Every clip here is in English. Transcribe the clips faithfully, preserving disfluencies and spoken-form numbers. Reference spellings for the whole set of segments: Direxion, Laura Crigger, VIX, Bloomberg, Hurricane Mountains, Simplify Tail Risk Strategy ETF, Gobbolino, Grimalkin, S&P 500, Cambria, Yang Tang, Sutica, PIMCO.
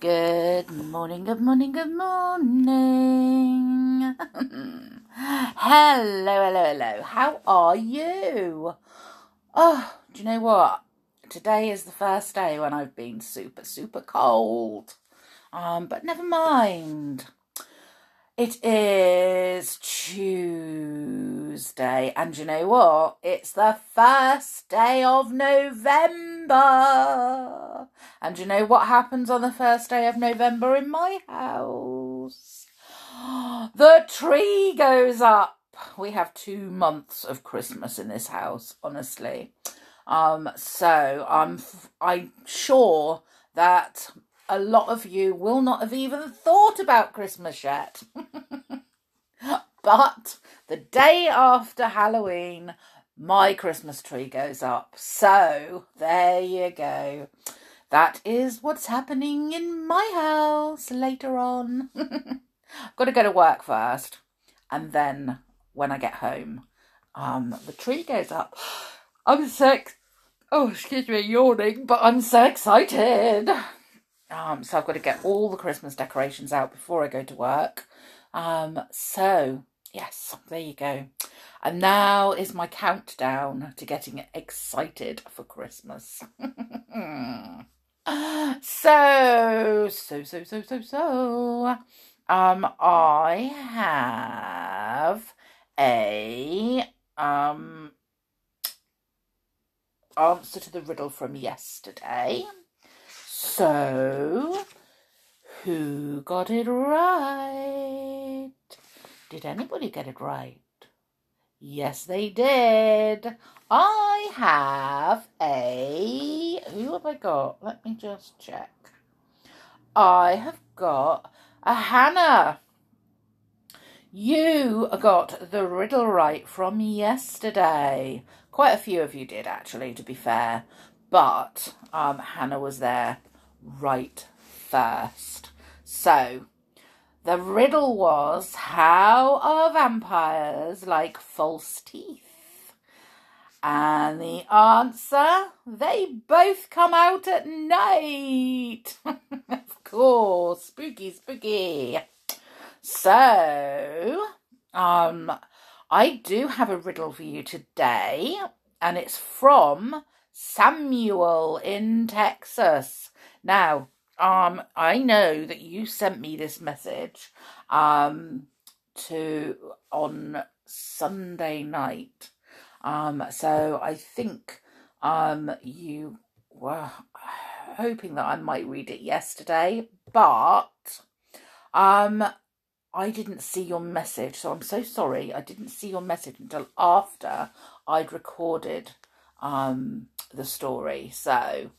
Good morning, good morning, good morning. Hello, hello, hello. How are you? Oh, do you know what? Today is the first day when I've been super, super cold. Um, but never mind. It is Tuesday, and do you know what? It's the first day of November. And do you know what happens on the first day of November in my house? The tree goes up. We have two months of Christmas in this house, honestly. Um, so I'm I'm sure that a lot of you will not have even thought about Christmas yet. But the day after Halloween, my Christmas tree goes up. So there you go. That is what's happening in my house later on. I've got to go to work first. And then when I get home, um, the tree goes up. I'm sick. Oh, excuse me, yawning, but I'm so excited. Um, so I've got to get all the Christmas decorations out before I go to work. Um, so, yes, there you go. And now is my countdown to getting excited for Christmas. so, so, so, so, so, so. Um, I have a um, answer to the riddle from yesterday. So, who got it right? Did anybody get it right? Yes, they did. I have a... Who have I got? Let me just check. I have got a Hannah. You got the riddle right from yesterday. Quite a few of you did, actually, to be fair. But um, Hannah was there right first. So the riddle was, how are vampires like false teeth? And the answer, they both come out at night. Of course, spooky, spooky. So um, I do have a riddle for you today, and it's from Samuel in Texas. Now, um, I know that you sent me this message um, to on Sunday night. Um, so I think um, you were hoping that I might read it yesterday, but um, I didn't see your message. So I'm so sorry. I didn't see your message until after I'd recorded um the story, so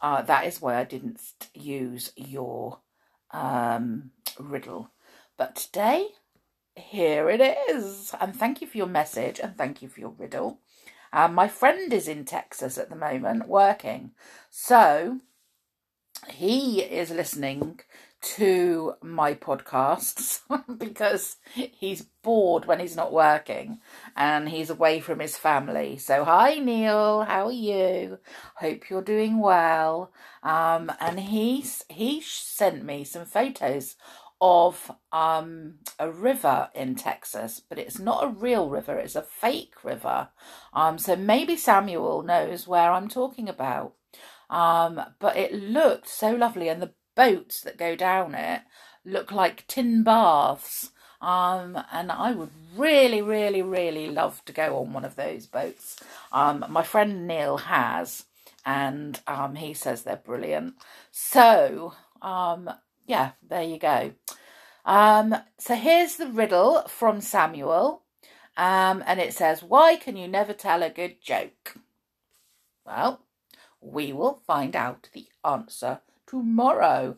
uh that is why I didn't use your um riddle. But today, here it is, and thank you for your message, and thank you for your riddle. Um, my friend is in Texas at the moment working, so he is listening to my podcasts because he's bored when he's not working and he's away from his family. So hi Neil, how are you? Hope you're doing well. Um, and he he sent me some photos of um a river in Texas, but it's not a real river; it's a fake river. Um, so maybe Samuel knows where I'm talking about. Um, but it looked so lovely, and the boats that go down it look like tin baths, um and I would really really really love to go on one of those boats. Um my friend Neil has, and um he says they're brilliant. So um yeah, there you go. Um so here's the riddle from Samuel, um and it says, why can you never tell a good joke? Well, we will find out the answer tomorrow.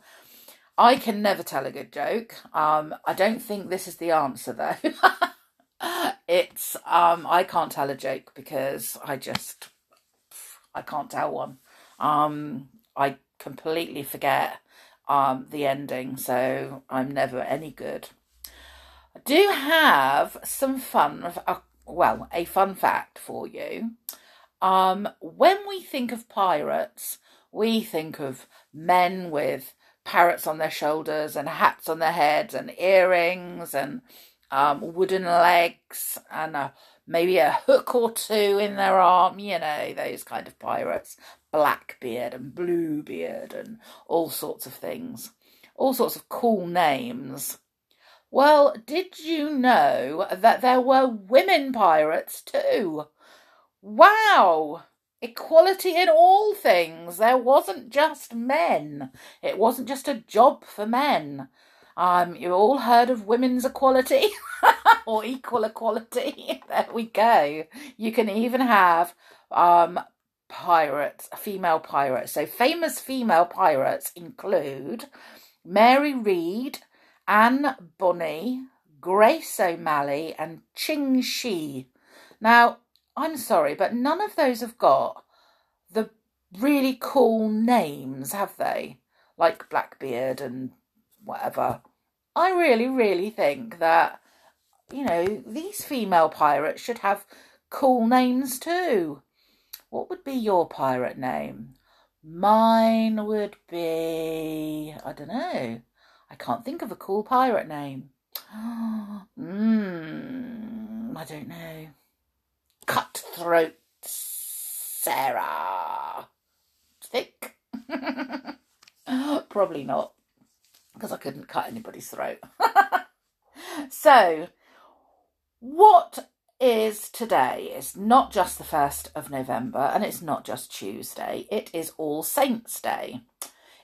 I can never tell a good joke. Um, I don't think this is the answer though. It's, um, I can't tell a joke because I just, I can't tell one. Um, I completely forget, um, the ending. So I'm never any good. I do have some fun, uh, well, a fun fact for you. Um, when we think of pirates, we think of men with parrots on their shoulders and hats on their heads and earrings and um, wooden legs and a, maybe a hook or two in their arm, you know, those kind of pirates. Blackbeard and Bluebeard and all sorts of things. All sorts of cool names. Well, did you know that there were women pirates too? Wow! Equality in all things. There wasn't just men. It wasn't just a job for men. Um, you all heard of women's equality or equal equality. There we go. You can even have um, pirates, female pirates. So famous female pirates include Mary Read, Anne Bonny, Grace O'Malley and Ching Shi. Now, I'm sorry, but none of those have got the really cool names, have they? Like Blackbeard and whatever. I really, really think that, you know, these female pirates should have cool names too. What would be your pirate name? Mine would be, I don't know. I can't think of a cool pirate name. Mmm, I don't know. Cutthroat Sarah. Thick? Probably not, because I couldn't cut anybody's throat. So, what is today? It's not just the first of November, and it's not just Tuesday. It is All Saints' Day.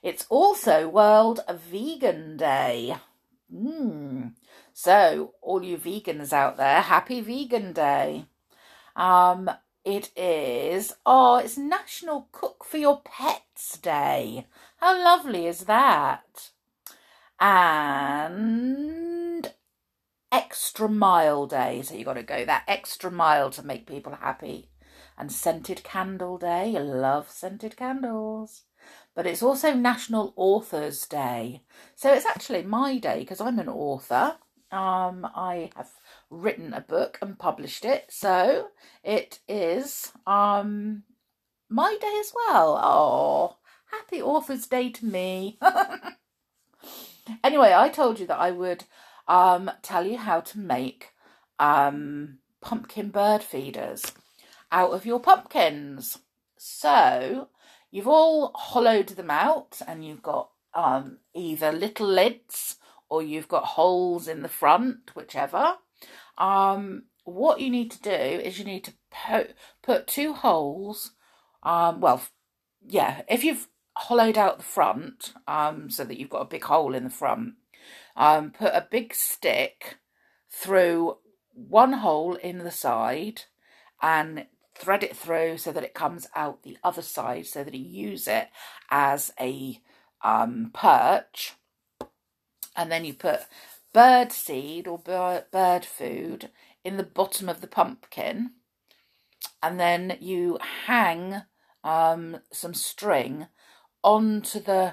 It's also World Vegan Day. Mm. So, all you vegans out there, happy Vegan Day. Um, it is, oh, it's National Cook for Your Pets Day. How lovely is that? And Extra Mile Day. So you got to go that extra mile to make people happy. And Scented Candle Day. I love scented candles. But it's also National Authors Day. So it's actually my day because I'm an author. Um, I have written a book and published it. So it is um, my day as well. Oh, happy Authors Day to me. Anyway, I told you that I would um, tell you how to make um, pumpkin bird feeders out of your pumpkins. So you've all hollowed them out and you've got um, either little lids or you've got holes in the front, whichever. Um, what you need to do is you need to po- put two holes. Um, well, yeah, if you've hollowed out the front um, so that you've got a big hole in the front, um, put a big stick through one hole in the side and thread it through so that it comes out the other side so that you use it as a um, perch. And then you put bird seed or bird food in the bottom of the pumpkin. And then you hang um, some string onto the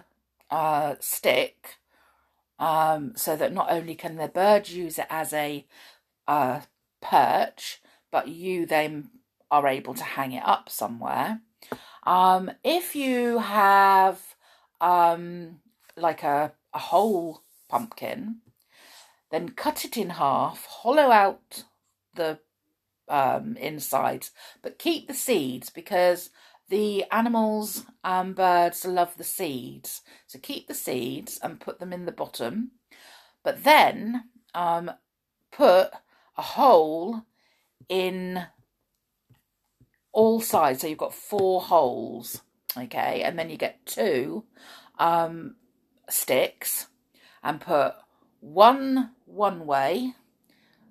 uh, stick um, so that not only can the bird use it as a uh, perch, but you then are able to hang it up somewhere. Um, if you have um, like a, a hole pumpkin, then cut it in half, hollow out the um, insides, but keep the seeds because the animals and birds love the seeds. So keep the seeds and put them in the bottom, but then um, put a hole in all sides. So you've got four holes, okay, and then you get two um, sticks. And put one one way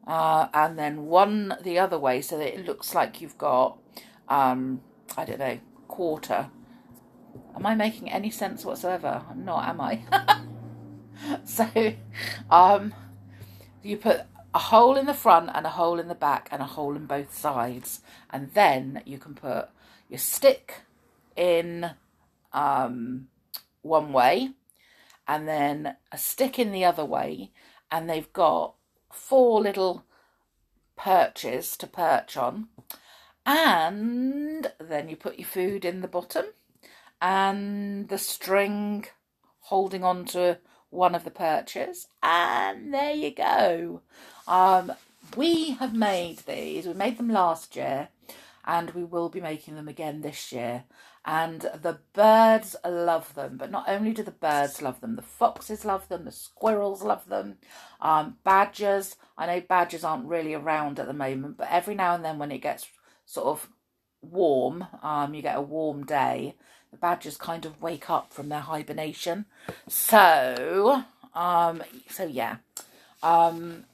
uh, and then one the other way so that it looks like you've got, um, I don't know, quarter. Am I making any sense whatsoever? I'm not, am I? So um, you put a hole in the front and a hole in the back and a hole in both sides. And then you can put your stick in um, one way. And then a stick in the other way, and they've got four little perches to perch on. And then you put your food in the bottom and the string holding on to one of the perches, and there you go. Um, we have made these. We made them last year, and we will be making them again this year. And the birds love them. But not only do the birds love them, the foxes love them, the squirrels love them, um, badgers. I know badgers aren't really around at the moment, but every now and then when it gets sort of warm, um, you get a warm day, the badgers kind of wake up from their hibernation. So, um, so yeah. Um...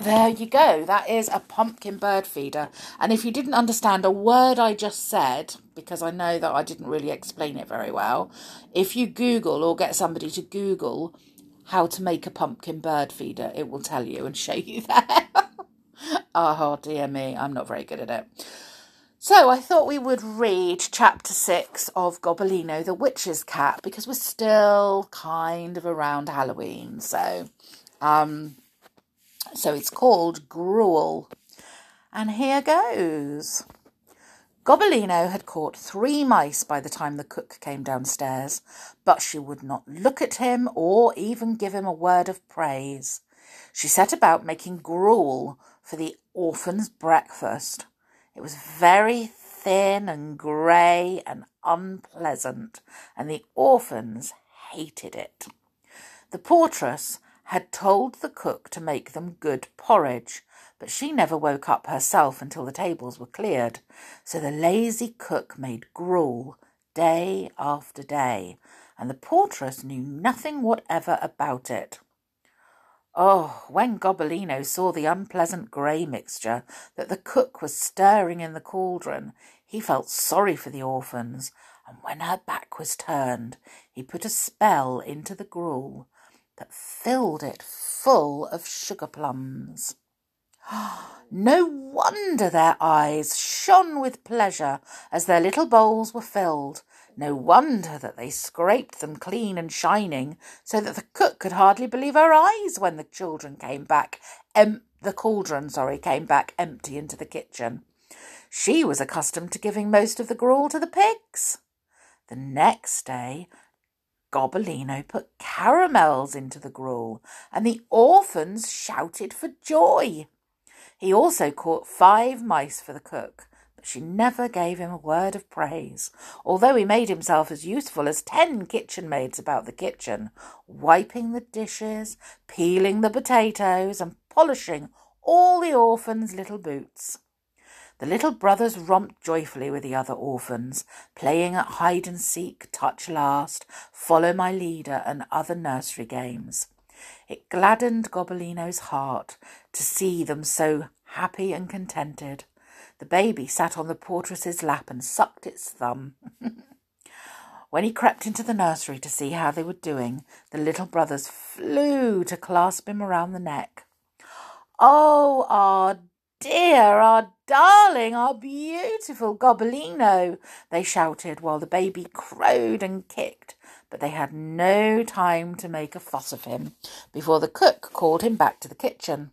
There you go. That is a pumpkin bird feeder. And if you didn't understand a word I just said, because I know that I didn't really explain it very well, if you Google or get somebody to Google how to make a pumpkin bird feeder, it will tell you and show you there. Oh, dear me. I'm not very good at it. So I thought we would read chapter six of Gobbolino the Witch's Cat, because we're still kind of around Halloween. So, um... So it's called Gruel. And here goes. Gobbolino had caught three mice by the time the cook came downstairs, but she would not look at him or even give him a word of praise. She set about making gruel for the orphan's breakfast. It was very thin and grey and unpleasant, and the orphans hated it. The portress had told the cook to make them good porridge, but she never woke up herself until the tables were cleared, so the lazy cook made gruel day after day, and the portress knew nothing whatever about it. Oh, when Gobbolino saw the unpleasant grey mixture that the cook was stirring in the cauldron, he felt sorry for the orphans, and when her back was turned, he put a spell into the gruel that filled it full of sugar plums. No wonder their eyes shone with pleasure as their little bowls were filled. No wonder that they scraped them clean and shining, so that the cook could hardly believe her eyes when the children came back, em- the cauldron, sorry, came back empty into the kitchen. She was accustomed to giving most of the gruel to the pigs. The next day, Gobbolino put caramels into the gruel, and the orphans shouted for joy. He also caught five mice for the cook, but she never gave him a word of praise, although he made himself as useful as ten kitchen maids about the kitchen, wiping the dishes, peeling the potatoes, and polishing all the orphans' little boots. The little brothers romped joyfully with the other orphans, playing at hide-and-seek, touch last, follow my leader, and other nursery games. It gladdened Gobbolino's heart to see them so happy and contented. The baby sat on the portress's lap and sucked its thumb. When he crept into the nursery to see how they were doing, the little brothers flew to clasp him around the neck. Oh, our dear, our darling, our beautiful Gobbolino, they shouted while the baby crowed and kicked, but they had no time to make a fuss of him before the cook called him back to the kitchen.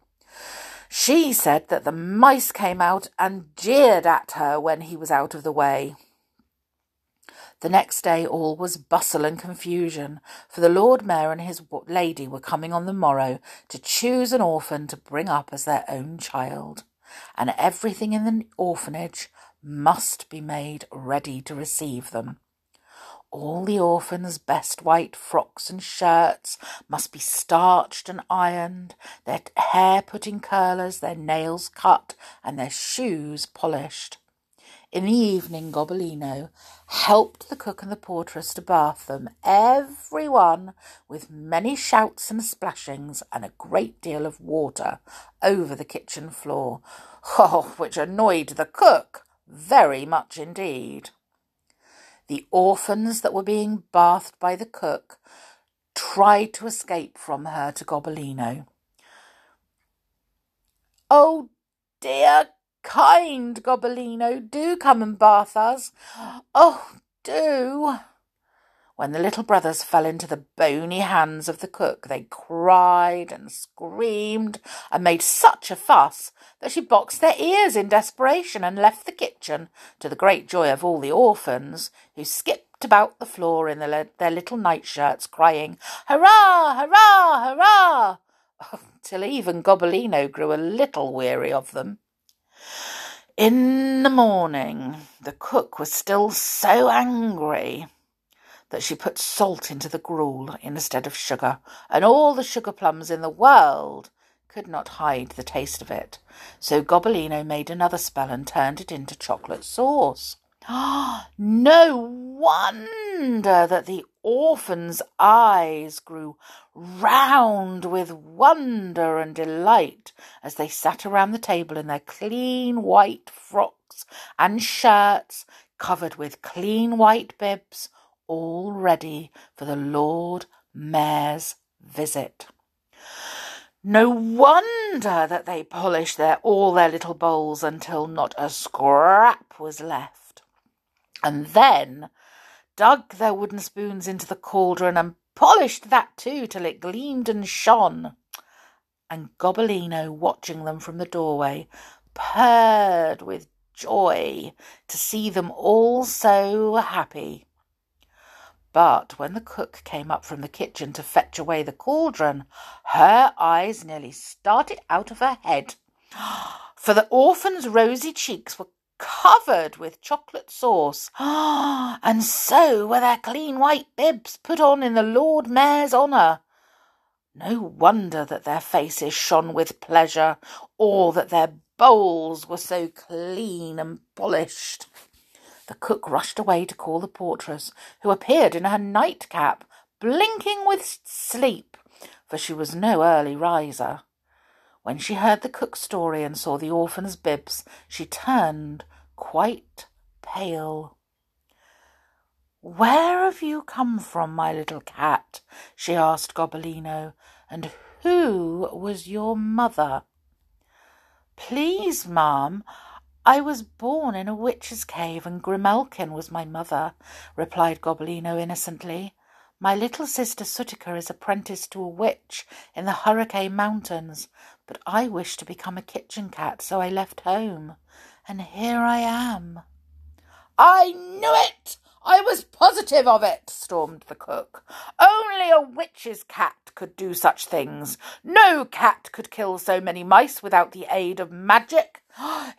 She said that the mice came out and jeered at her when he was out of the way. The next day all was bustle and confusion, for the Lord Mayor and his lady were coming on the morrow to choose an orphan to bring up as their own child, and everything in the orphanage must be made ready to receive them. All the orphans' best white frocks and shirts must be starched and ironed, their hair put in curlers, their nails cut, and their shoes polished. In the evening, Gobbolino helped the cook and the portress to bath them, every one with many shouts and splashings and a great deal of water over the kitchen floor, oh, which annoyed the cook very much indeed. The orphans that were being bathed by the cook tried to escape from her to Gobbolino. Oh, dear kind Gobbolino, do come and bath us. Oh, do. When the little brothers fell into the bony hands of the cook, they cried and screamed and made such a fuss that she boxed their ears in desperation and left the kitchen, to the great joy of all the orphans, who skipped about the floor in the, their little nightshirts, crying, "Hurrah, hurrah, hurrah!" till even Gobbolino grew a little weary of them. In the morning, the cook was still so angry that she put salt into the gruel instead of sugar, and all the sugar plums in the world could not hide the taste of it. So Gobbolino made another spell and turned it into chocolate sauce. Ah, no wonder that the orphan's eyes grew round with wonder and delight as they sat around the table in their clean white frocks and shirts, covered with clean white bibs, all ready for the Lord Mayor's visit. No wonder that they polished their all their little bowls until not a scrap was left, and then dug their wooden spoons into the cauldron and polished that too till it gleamed and shone. And Gobbolino, watching them from the doorway, purred with joy to see them all so happy. But when the cook came up from the kitchen to fetch away the cauldron, her eyes nearly started out of her head, for the orphan's rosy cheeks were covered with chocolate sauce, and so were their clean white bibs put on in the Lord Mayor's honour. No wonder that their faces shone with pleasure, or that their bowls were so clean and polished. The cook rushed away to call the portress, who appeared in her nightcap, blinking with sleep, for she was no early riser. When she heard the cook's story and saw the orphan's bibs, she turned quite pale. "Where have you come from, my little cat?" she asked Gobbolino, "and who was your mother?" "Please, ma'am, I was born in a witch's cave, and Grimalkin was my mother," replied Gobbolino innocently. "My little sister Sutica is apprenticed to a witch in the Hurricane Mountains, but I wished to become a kitchen cat, so I left home, and here I am." "I knew it! I was positive of it!" stormed the cook. "Only a witch's cat could do such things. No cat could kill so many mice without the aid of magic.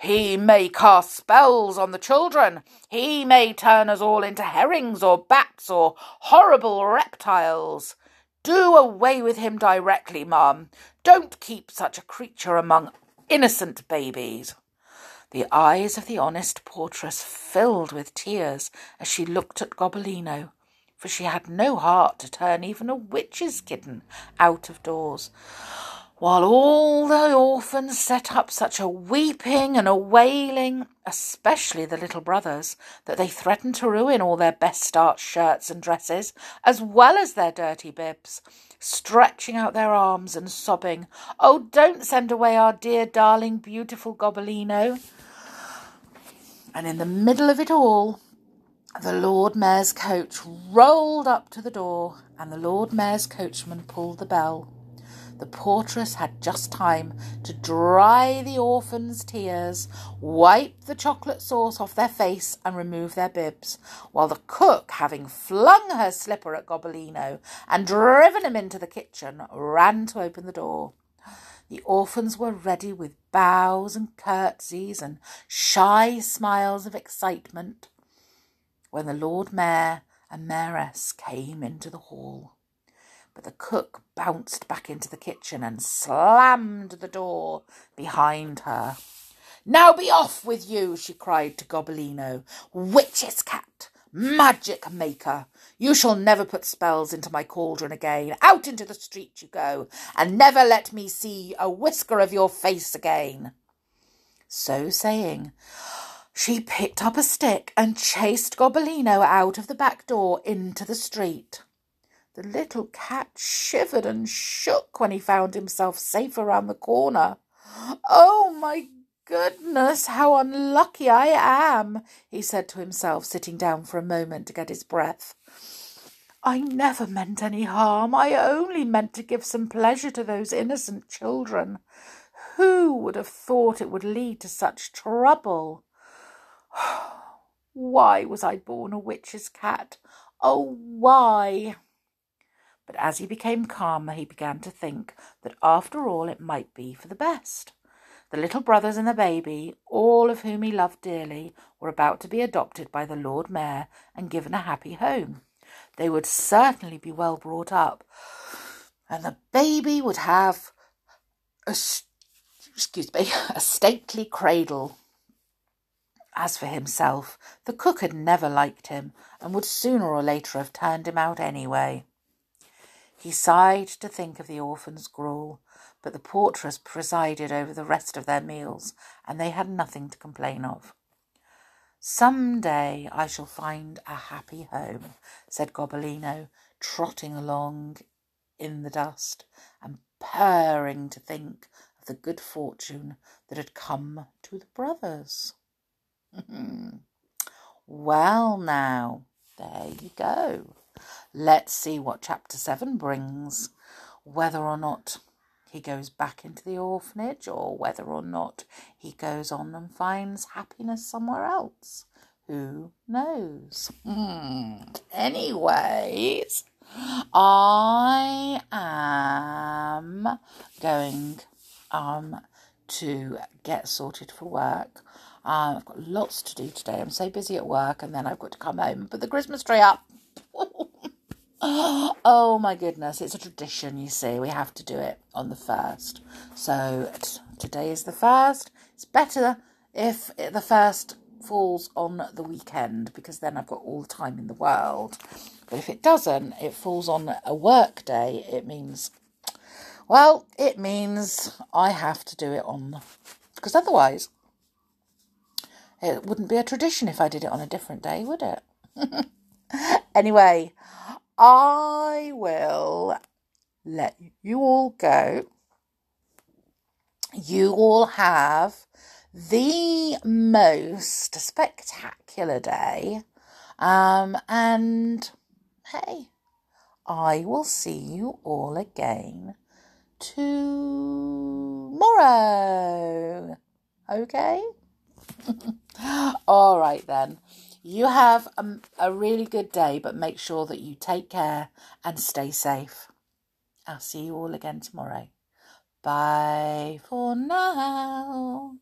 He may cast spells on the children. He may turn us all into herrings or bats or horrible reptiles. Do away with him directly, ma'am. Don't keep such a creature among innocent babies." The eyes of the honest portress filled with tears as she looked at Gobbolino, for she had no heart to turn even a witch's kitten out of doors, while all the orphans set up such a weeping and a wailing, especially the little brothers, that they threatened to ruin all their best starched shirts and dresses, as well as their dirty bibs, stretching out their arms and sobbing, "Oh, don't send away our dear, darling, beautiful Gobbolino." And in the middle of it all, the Lord Mayor's coach rolled up to the door, and the Lord Mayor's coachman pulled the bell. The portress had just time to dry the orphans' tears, wipe the chocolate sauce off their face and remove their bibs, while the cook, having flung her slipper at Gobbolino and driven him into the kitchen, ran to open the door. The orphans were ready with bows and curtsies and shy smiles of excitement when the Lord Mayor and Mayoress came into the hall. But the cook bounced back into the kitchen and slammed the door behind her. "Now be off with you," she cried to Gobbolino. "Witch's cat, magic maker, you shall never put spells into my cauldron again. Out into the street you go, and never let me see a whisker of your face again." So saying, she picked up a stick and chased Gobbolino out of the back door into the street. The little cat shivered and shook when he found himself safe around the corner. "Oh, my goodness, how unlucky I am," he said to himself, sitting down for a moment to get his breath. "I never meant any harm. I only meant to give some pleasure to those innocent children. Who would have thought it would lead to such trouble? Why was I born a witch's cat? Oh, why? But as he became calmer, he began to think that after all it might be for the best. The little brothers and the baby, all of whom he loved dearly, were about to be adopted by the Lord Mayor and given a happy home. They would certainly be well brought up, and the baby would have a, excuse me, a stately cradle. As for himself, the cook had never liked him and would sooner or later have turned him out anyway. He sighed to think of the orphan's gruel, but the portress presided over the rest of their meals, and they had nothing to complain of. "Some day I shall find a happy home," said Gobbolino, trotting along in the dust and purring to think of the good fortune that had come to the brothers. Well now, there you go. Let's see what chapter seven brings, whether or not he goes back into the orphanage or whether or not he goes on and finds happiness somewhere else. Who knows? Hmm. Anyways, I am going um to get sorted for work. Uh, I've got lots to do today. I'm so busy at work, and then I've got to come home and put the Christmas tree up. Oh my goodness, it's a tradition, you see. We have to do it on the first. So t- today is the first. It's better if it, the first falls on the weekend, because then I've got all the time in the world. But if it doesn't, it falls on a work day, it means, well, it means I have to do it on, because otherwise it wouldn't be a tradition if I did it on a different day, would it? Anyway, I will let you all go. You all have the most spectacular day. Um, and hey, I will see you all again tomorrow. Okay? All right then. You have a, a really good day, but make sure that you take care and stay safe. I'll see you all again tomorrow. Bye for now.